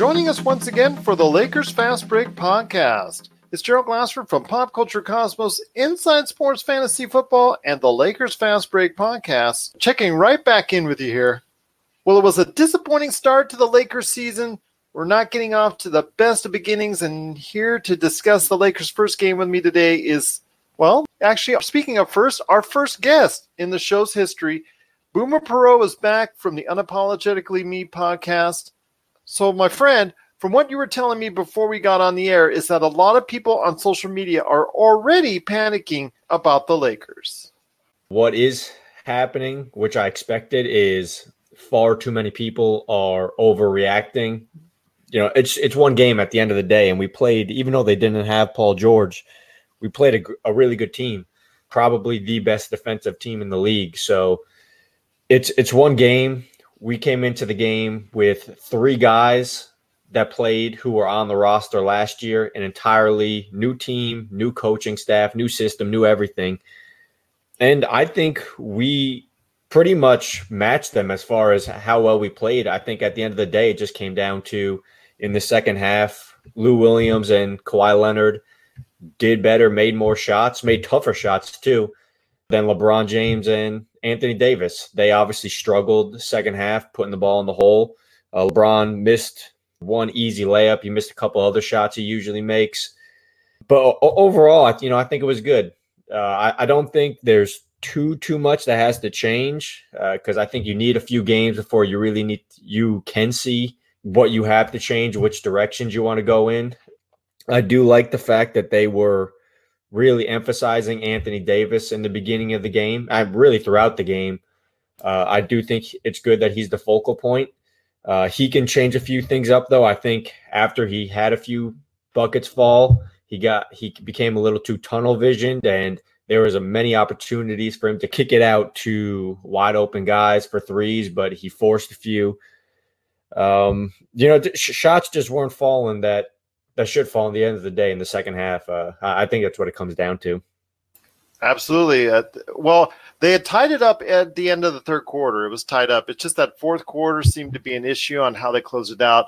joining us once again for the Lakers Fast Break podcast. It's Gerald Glassford from Pop Culture Cosmos, Inside Sports Fantasy Football, and the Lakers Fast Break podcast. Checking right back in with you here. Well, it was a disappointing start to the Lakers season. We're not getting off to the best of beginnings, and here to discuss the Lakers' first game with me today is, well, actually, speaking of first, our first guest in the show's history. Boomer Perot is back from the Unapologetically Me podcast. So, my friend, from what you were telling me before we got on the air is that a lot of people on social media are already panicking about the Lakers. What is happening, which I expected, is far too many people are overreacting. You know, it's one game at the end of the day, and we played, even though they didn't have Paul George, we played a really good team, probably the best defensive team in the league. So it's one game. We came into the game with three guys that played who were on the roster last year, an entirely new team, new coaching staff, new system, new everything. And I think we pretty much matched them as far as how well we played. I think at the end of the day, it just came down to, in the second half, Lou Williams and Kawhi Leonard did better, made more shots, made tougher shots too than LeBron James and Anthony Davis. They obviously struggled the second half, putting the ball in the hole. LeBron missed one easy layup. He missed a couple other shots he usually makes. But overall, you know, I think it was good. I don't think there's too much that has to change because I think you need a few games before you really you can see what you have to change, which directions you want to go in. I do like the fact that they were really emphasizing Anthony Davis in the beginning of the game. I'm really throughout the game. I do think it's good that he's the focal point. He can change a few things up, though. I think after he had a few buckets fall, he became a little too tunnel visioned, and there was many opportunities for him to kick it out to wide open guys for threes, but he forced a few. You know, shots just weren't falling that should fall in the end of the day in the second half. I think that's what it comes down to. Absolutely. Well, they had tied it up at the end of the third quarter. It was tied up. It's just that fourth quarter seemed to be an issue on how they closed it out.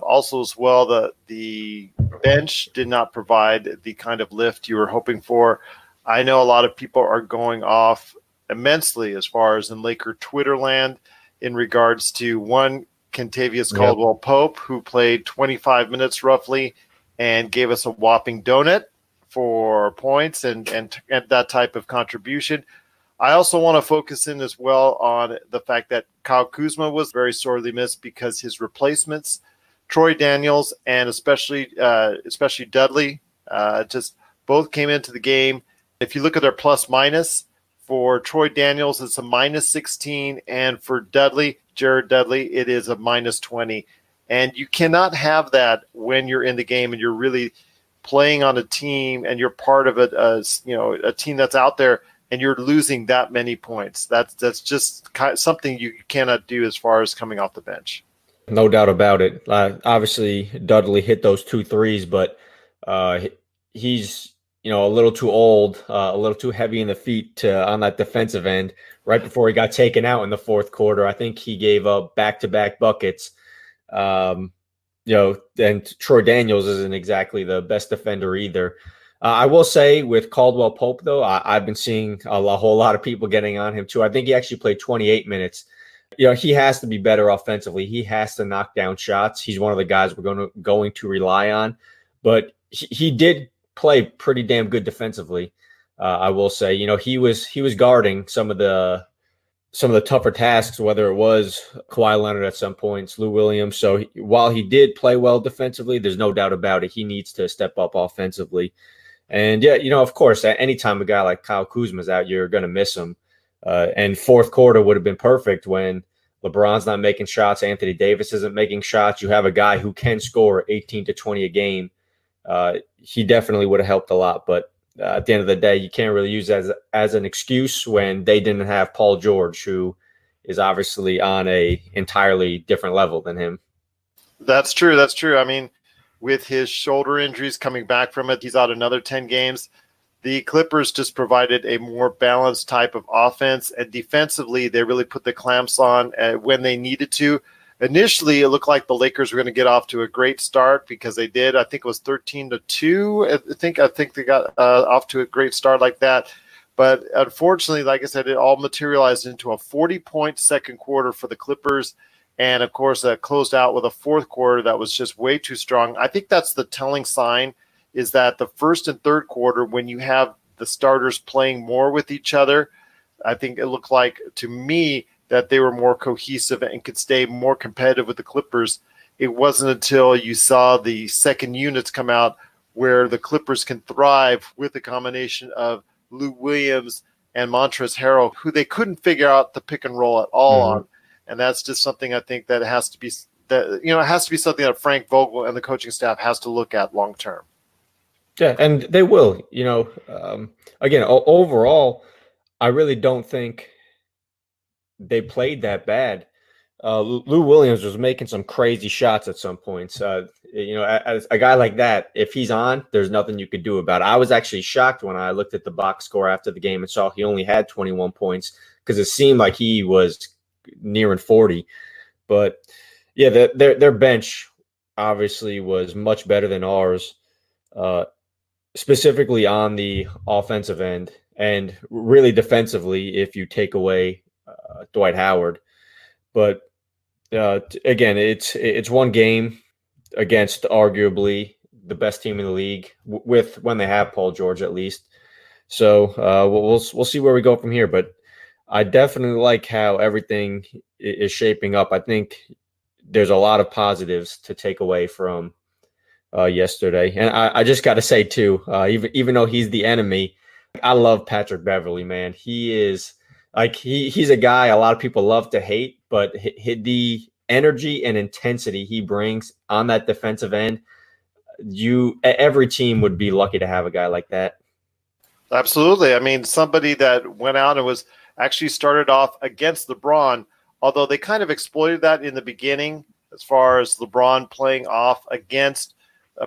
Also, as well, the bench did not provide the kind of lift you were hoping for. I know a lot of people are going off immensely as far as in Laker Twitter land in regards to one Kentavious Caldwell Pope, who played 25 minutes roughly and gave us a whopping donut for points and that type of contribution. I also want to focus in as well on the fact that Kyle Kuzma was very sorely missed because his replacements, Troy Daniels and especially Dudley, just both came into the game. If you look at their plus minus, for Troy Daniels, it's a minus 16, and for Jared Dudley, it is a minus 20. And you cannot have that when you're in the game and you're really playing on a team and you're part of a team that's out there and you're losing that many points. That's just something you cannot do as far as coming off the bench. No doubt about it. Obviously, Dudley hit those 2 threes, but he's, you know, a little too old, a little too heavy in the feet on that defensive end right before he got taken out in the fourth quarter. I think he gave up back-to-back buckets. You know, and Troy Daniels isn't exactly the best defender either. I will say with Caldwell Pope, though, I've been seeing a whole lot of people getting on him, too. I think he actually played 28 minutes. You know, he has to be better offensively. He has to knock down shots. He's one of the guys we're going to rely on. But he did play pretty damn good defensively, I will say. You know, he was guarding some of the tougher tasks, whether it was Kawhi Leonard at some points, Lou Williams. So while he did play well defensively, there's no doubt about it. He needs to step up offensively. And, yeah, you know, of course, at any time a guy like Kyle Kuzma's out, you're going to miss him. And fourth quarter would have been perfect when LeBron's not making shots, Anthony Davis isn't making shots. You have a guy who can score 18 to 20 a game. He definitely would have helped a lot, but at the end of the day, you can't really use that as an excuse when they didn't have Paul George, who is obviously on a entirely different level than him. That's true. I mean, with his shoulder injuries coming back from it, he's out another 10 games. The Clippers just provided a more balanced type of offense, and defensively, they really put the clamps on when they needed to. initially it looked like the Lakers were going to get off to a great start because they did. I think it was 13-2. I think they got off to a great start like that. But unfortunately, like I said, it all materialized into a 40-point second quarter for the Clippers. And, of course, that closed out with a fourth quarter that was just way too strong. I think that's the telling sign, is that the first and third quarter, when you have the starters playing more with each other, I think it looked like, to me, that they were more cohesive and could stay more competitive with the Clippers. It wasn't until you saw the second units come out where the Clippers can thrive with the combination of Lou Williams and Montrezl Harrell, who they couldn't figure out the pick and roll at all on. And that's just something I think that has to be that, you know, it has to be something that Frank Vogel and the coaching staff has to look at long term. Yeah, and they will. You know, again, overall, I really don't think they played that bad. Lou Williams was making some crazy shots at some points. You know, as a guy like that, if he's on, there's nothing you could do about it. I was actually shocked when I looked at the box score after the game and saw he only had 21 points because it seemed like he was nearing 40. But yeah, their bench obviously was much better than ours, specifically on the offensive end and really defensively if you take away Dwight Howard. But again, it's one game against arguably the best team in the league with when they have Paul George at least. So we'll see where we go from here, but I definitely like how everything is shaping up. I think there's a lot of positives to take away from yesterday. And I just got to say, too, even though he's the enemy, I love Patrick Beverley, man. He is like he's a guy a lot of people love to hate, but the energy and intensity he brings on that defensive end, every team would be lucky to have a guy like that. Absolutely. I mean, somebody that went out and was – actually started off against LeBron, although they kind of exploited that in the beginning as far as LeBron playing off against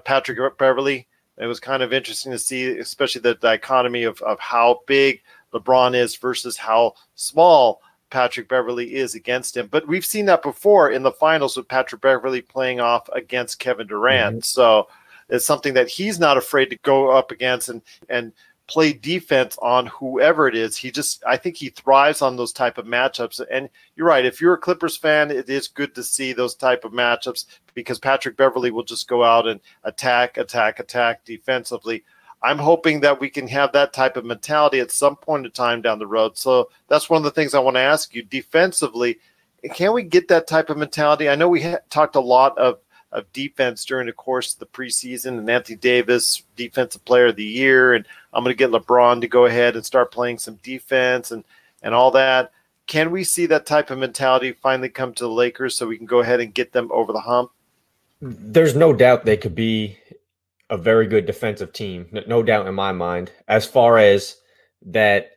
Patrick Beverley. It was kind of interesting to see, especially the dichotomy of how big LeBron is versus how small Patrick Beverley is against him. But we've seen that before in the finals with Patrick Beverley playing off against Kevin Durant. Mm-hmm. So it's something that he's not afraid to go up against and play defense on whoever it is. I think he thrives on those type of matchups. And you're right. If you're a Clippers fan, it is good to see those type of matchups because Patrick Beverley will just go out and attack defensively. I'm hoping that we can have that type of mentality at some point in time down the road. So that's one of the things I want to ask you defensively. Can we get that type of mentality? I know we talked a lot of defense during the course of the preseason, and Anthony Davis, defensive player of the year, and I'm going to get LeBron to go ahead and start playing some defense and all that. Can we see that type of mentality finally come to the Lakers so we can go ahead and get them over the hump? There's no doubt they could be a very good defensive team, no doubt in my mind, as far as that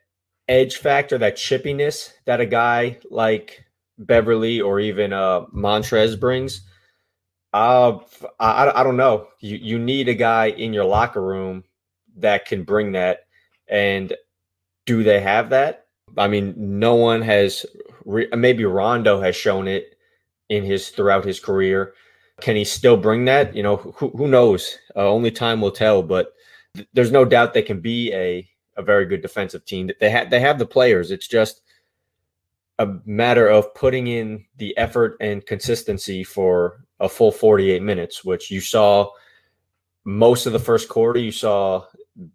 edge factor, that chippiness that a guy like Beverley or even Montrez brings. I don't know. You need a guy in your locker room that can bring that. And do they have that? I mean, no one has maybe Rondo has shown it throughout his career. Can he still bring that? You know, who knows? Only time will tell, but there's no doubt they can be a very good defensive team. They have the players. It's just a matter of putting in the effort and consistency for a full 48 minutes, which you saw most of the first quarter. You saw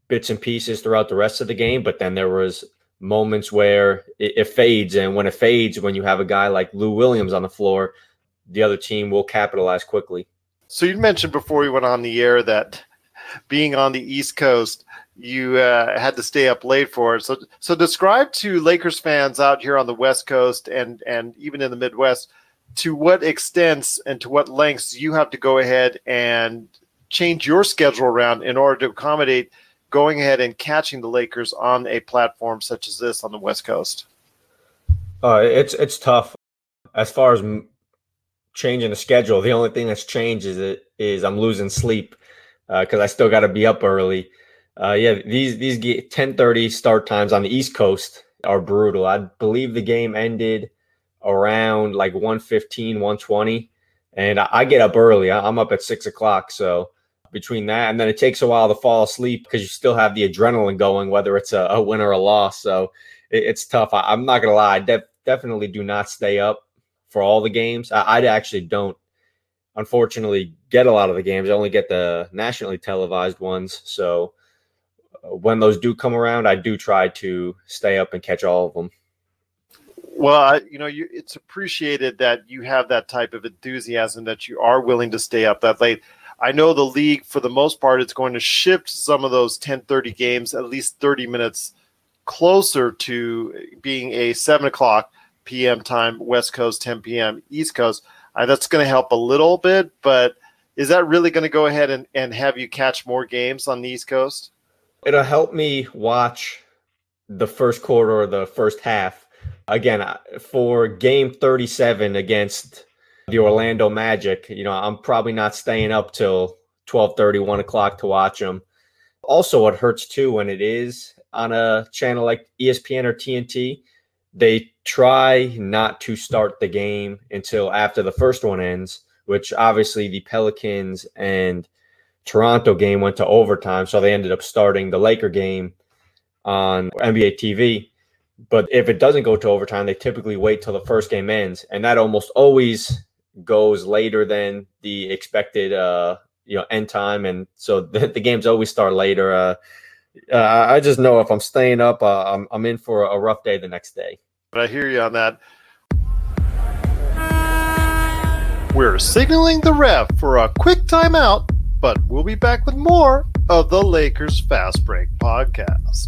bits and pieces throughout the rest of the game, but then there was moments where it fades. And when it fades, when you have a guy like Lou Williams on the floor, the other team will capitalize quickly. So you mentioned before we went on the air that being on the East Coast, you had to stay up late for it. So describe to Lakers fans out here on the West Coast and even in the Midwest, to what extents and to what lengths you have to go ahead and change your schedule around in order to accommodate going ahead and catching the Lakers on a platform such as this on the West Coast? It's tough. As far as changing the schedule, the only thing that's changed is I'm losing sleep because I still got to be up early. These 10:30 start times on the East Coast are brutal. I believe the game ended around like 115, 120. And I get up early. I'm up at 6 o'clock. So between that and then it takes a while to fall asleep because you still have the adrenaline going, whether it's a win or a loss. So it's tough. I'm not going to lie. I definitely do not stay up for all the games. I actually don't, unfortunately, get a lot of the games. I only get the nationally televised ones. So when those do come around, I do try to stay up and catch all of them. Well, it's appreciated that you have that type of enthusiasm, that you are willing to stay up that late. I know the league, for the most part, it's going to shift some of those 10:30 games at least 30 minutes closer to being a 7 o'clock p.m. time, West Coast, 10 p.m. East Coast. That's going to help a little bit, but is that really going to go ahead and have you catch more games on the East Coast? It'll help me watch the first quarter or the first half. Again, for game 37 against the Orlando Magic, I'm probably not staying up till 12:30, 1 o'clock to watch them. Also, it hurts, too, when it is on a channel like ESPN or TNT. They try not to start the game until after the first one ends, which obviously the Pelicans and Toronto game went to overtime, so they ended up starting the Laker game on NBA TV. But if it doesn't go to overtime, they typically wait till the first game ends. And that almost always goes later than the expected end time. And so the games always start later. I just know if I'm staying up, I'm in for a rough day the next day. But I hear you on that. We're signaling the ref for a quick timeout, but we'll be back with more of the Lakers Fast Break podcast.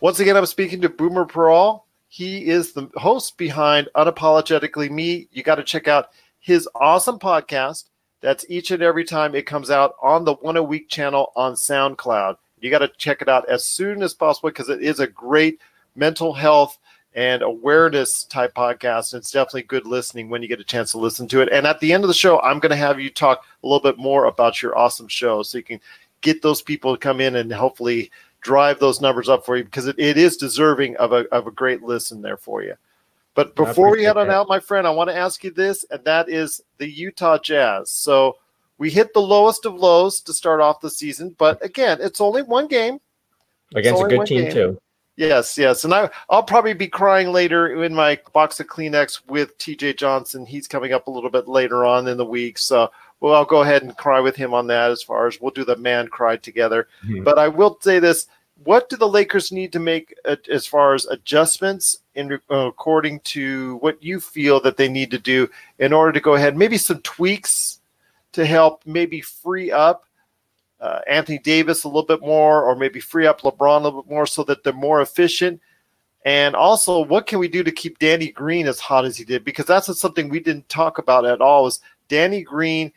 Once again, I'm speaking to Boomer Perot. He is the host behind Unapologetically Me. You got to check out his awesome podcast. That's each and every time it comes out on the One a Week channel on SoundCloud. You got to check it out as soon as possible because it is a great mental health and awareness type podcast. And it's definitely good listening when you get a chance to listen to it. And at the end of the show, I'm going to have you talk a little bit more about your awesome show so you can get those people to come in and hopefully drive those numbers up for you, because it is deserving of a great listen there for you. But before we head on out, my friend, I want to ask you this, and that is the Utah Jazz. So we hit the lowest of lows to start off the season, but again, it's only one game. Against a good team, too. Yes. And I'll probably be crying later in my box of Kleenex with TJ Johnson. He's coming up a little bit later on in the week, so well, I'll go ahead and cry with him on that as far as we'll do the man cry together. Mm-hmm. But I will say this. What do the Lakers need to make as far as adjustments in according to what you feel that they need to do in order to go ahead, maybe some tweaks to help maybe free up Anthony Davis a little bit more, or maybe free up LeBron a little bit more so that they're more efficient? And also, what can we do to keep Danny Green as hot as he did? Because that's something we didn't talk about at all, was Danny Green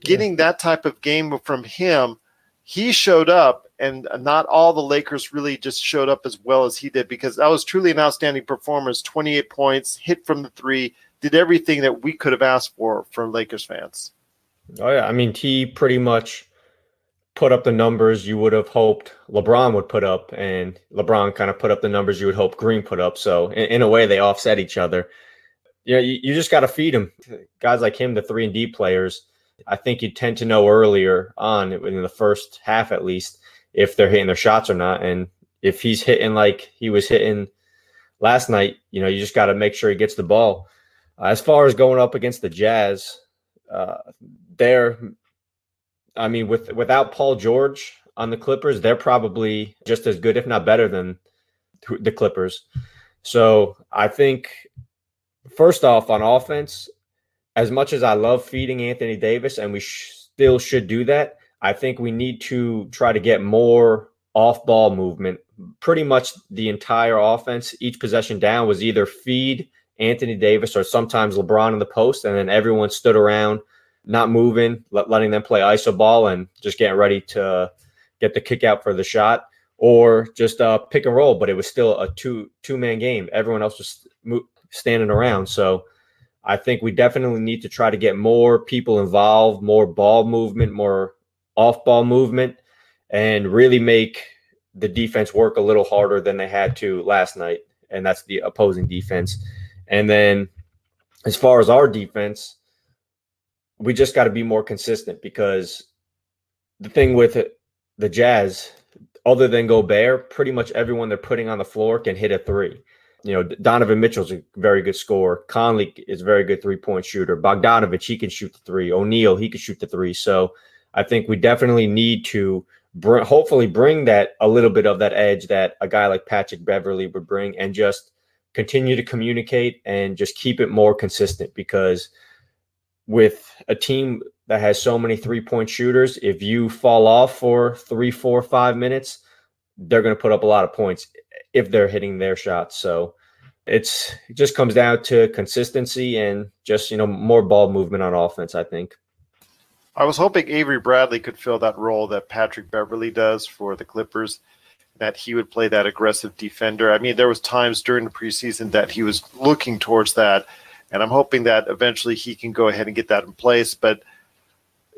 getting that type of game from him. He showed up, and not all the Lakers really just showed up as well as he did, because that was truly an outstanding performance. 28 points, hit from the three, did everything that we could have asked for Lakers fans. Oh, yeah. I mean, he pretty much put up the numbers you would have hoped LeBron would put up, and LeBron kind of put up the numbers you would hope Green put up. So in a way, they offset each other. Yeah, you just got to feed him. Guys like him, the 3-and-D players, I think you tend to know earlier on in the first half at least if they're hitting their shots or not. And if he's hitting like he was hitting last night, you just got to make sure he gets the ball. As far as going up against the Jazz, without Paul George on the Clippers, they're probably just as good, if not better than the Clippers. So I think first off, on offense, as much as I love feeding Anthony Davis, and we still should do that, I think we need to try to get more off-ball movement. Pretty much the entire offense, each possession down, was either feed Anthony Davis or sometimes LeBron in the post, and then everyone stood around, not moving, letting them play iso ball and just getting ready to get the kick out for the shot, or just pick and roll. But it was still a two-man game. Everyone else was standing around. So I think we definitely need to try to get more people involved, more ball movement, more off-ball movement, and really make the defense work a little harder than they had to last night, and that's the opposing defense. And then as far as our defense, we just got to be more consistent, because the thing with the Jazz, other than Gobert, pretty much everyone they're putting on the floor can hit a three. You know, Donovan Mitchell's a very good scorer. Conley is a very good three-point shooter. Bogdanovic, he can shoot the three. O'Neal, he can shoot the three. So I think we definitely need to hopefully bring that a little bit of that edge that a guy like Patrick Beverley would bring, and just continue to communicate and just keep it more consistent, because with a team that has so many three-point shooters, if you fall off for 3, 4, 5 minutes, they're going to put up a lot of points if they're hitting their shots. So it just comes down to consistency and just, you know, more ball movement on offense, I think. I was hoping Avery Bradley could fill that role that Patrick Beverley does for the Clippers, that he would play that aggressive defender. I mean, there was times during the preseason that he was looking towards that, and I'm hoping that eventually he can go ahead and get that in place. But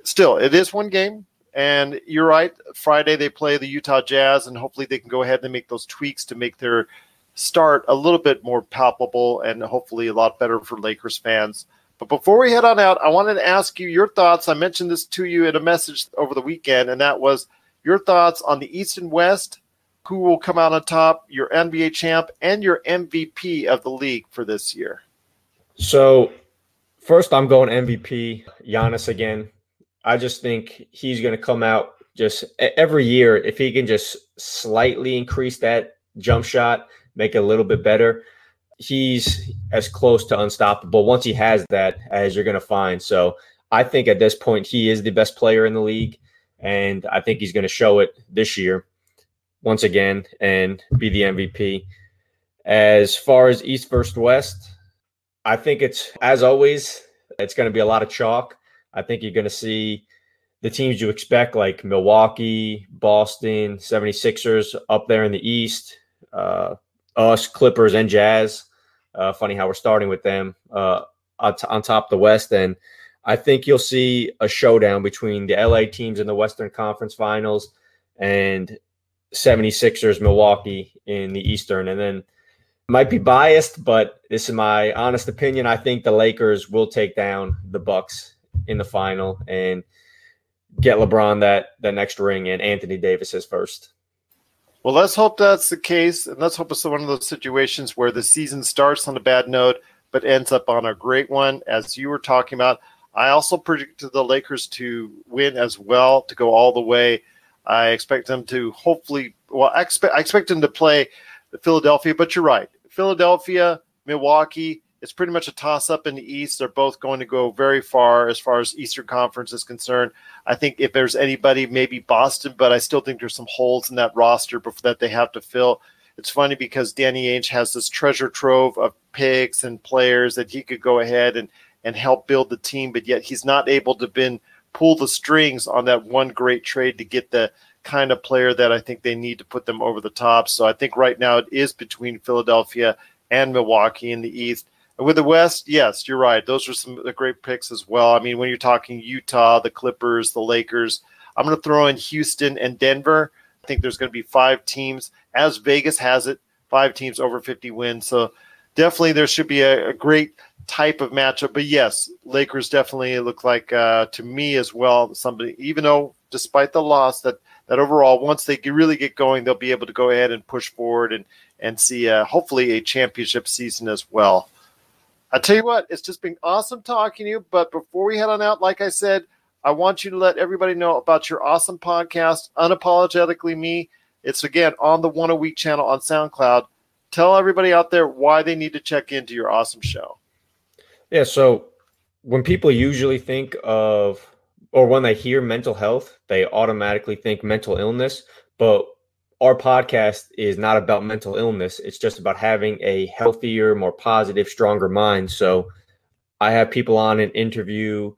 still, it is one game, and you're right. Friday they play the Utah Jazz, and hopefully they can go ahead and make those tweaks to make their start a little bit more palpable and hopefully a lot better for Lakers fans. But before we head on out, I wanted to ask you your thoughts. I mentioned this to you in a message over the weekend, and that was your thoughts on the East and West, who will come out on top, your NBA champ, and your MVP of the league for this year. So first, I'm going MVP, Giannis again. I just think he's going to come out just every year. If he can just slightly increase that jump shot, make it a little bit better, he's as close to unstoppable once he has that as you're going to find. So I think at this point, he is the best player in the league, and I think he's going to show it this year once again and be the MVP. As far as East versus West, I think it's, as always, it's going to be a lot of chalk. I think you're going to see the teams you expect, like Milwaukee, Boston, 76ers up there in the East, us, Clippers, and Jazz. Funny how we're starting with them on top of the West. And I think you'll see a showdown between the LA teams in the Western Conference Finals and 76ers, Milwaukee in the Eastern. And then might be biased, but this is my honest opinion. I think the Lakers will take down the Bucks in the final and get LeBron that next ring and Anthony Davis his first. Well, let's hope that's the case, and let's hope it's one of those situations where the season starts on a bad note but ends up on a great one, as you were talking about. I also predicted the Lakers to win as well, to go all the way. I expect them to hopefully – well, I expect them to play Philadelphia, but you're right. Philadelphia, Milwaukee, it's pretty much a toss-up in the East. They're both going to go very far as Eastern Conference is concerned. I think if there's anybody, maybe Boston, but I still think there's some holes in that roster that they have to fill. It's funny because Danny Ainge has this treasure trove of picks and players that he could go ahead and help build the team, but yet he's not able to pull the strings on that one great trade to get the kind of player that I think they need to put them over the top. So I think right now it is between Philadelphia and Milwaukee in the East. With the West, yes, you're right. Those are some of the great picks as well. I mean, when you're talking Utah, the Clippers, the Lakers, I'm going to throw in Houston and Denver. I think there's going to be 5 teams, as Vegas has it, 5 teams over 50 wins. So definitely there should be a great type of matchup. But yes, Lakers definitely look like, to me as well, somebody, even though despite the loss, that overall once they really get going, they'll be able to go ahead and push forward and see hopefully a championship season as well. I tell you what, it's just been awesome talking to you. But before we head on out, like I said, I want you to let everybody know about your awesome podcast, Unapologetically Me. It's, again, on the One a Week channel on SoundCloud. Tell everybody out there why they need to check into your awesome show. Yeah, so when people usually think of, or when they hear mental health, they automatically think mental illness. But our podcast is not about mental illness. It's just about having a healthier, more positive, stronger mind. So I have people on and interview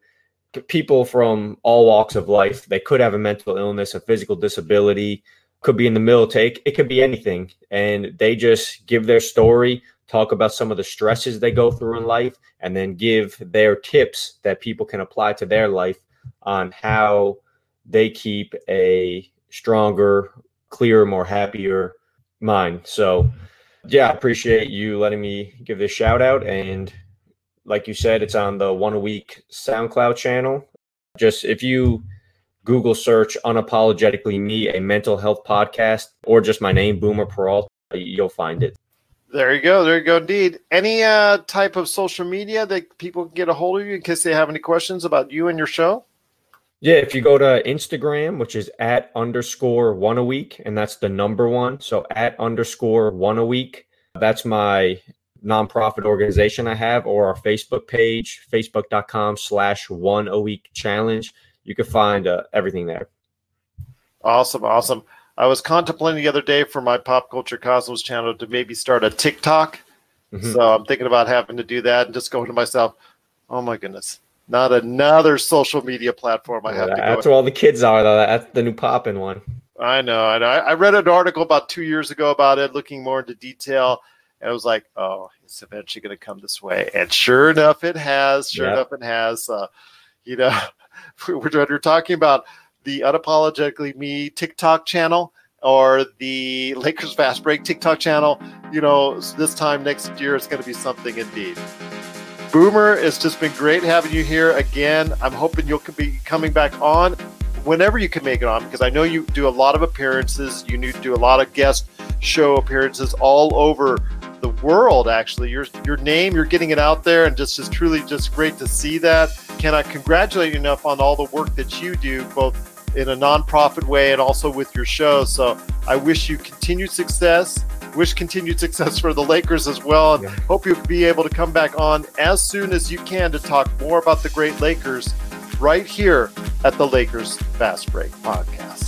people from all walks of life. They could have a mental illness, a physical disability, could be in the military. It could be anything. And they just give their story, talk about some of the stresses they go through in life, and then give their tips that people can apply to their life on how they keep a stronger, clearer, more happier mind. So, yeah, I appreciate you letting me give this shout out. And like you said, it's on the One a Week SoundCloud channel. Just if you Google search Unapologetically Me, a mental health podcast, or just my name, Boomer Perot, you'll find it. There you go. There you go. Indeed. Any type of social media that people can get a hold of you in case they have any questions about you and your show? Yeah, if you go to Instagram, which is @_1aweek, and that's the number one. So @_1aweek. That's my nonprofit organization I have, or our Facebook page, facebook.com/1aweekchallenge. You can find everything there. Awesome. Awesome. I was contemplating the other day for my Pop Culture Cosmos channel to maybe start a TikTok. Mm-hmm. So I'm thinking about having to do that and just going to myself, oh my goodness, not another social media platform. That's where all the kids are, though. That's the new poppin' one. I know. And I read an article about 2 years ago about it, looking more into detail. And I was like, oh, it's eventually going to come this way. And sure enough, it has. We're talking about the Unapologetically Me TikTok channel or the Lakers Fast Break TikTok channel. You know, this time next year, it's going to be something indeed. Boomer, it's just been great having you here again. I'm hoping you'll be coming back on whenever you can make it on, because I know you do a lot of appearances. You need to do a lot of guest show appearances all over the world, actually. Your name, you're getting it out there, and just is truly just great to see that. Cannot congratulate you enough on all the work that you do, both in a nonprofit way and also with your show. So I wish you continued success. Wish continued success for the Lakers as well. And hope you'll be able to come back on as soon as you can to talk more about the great Lakers right here at the Lakers Fast Break Podcast.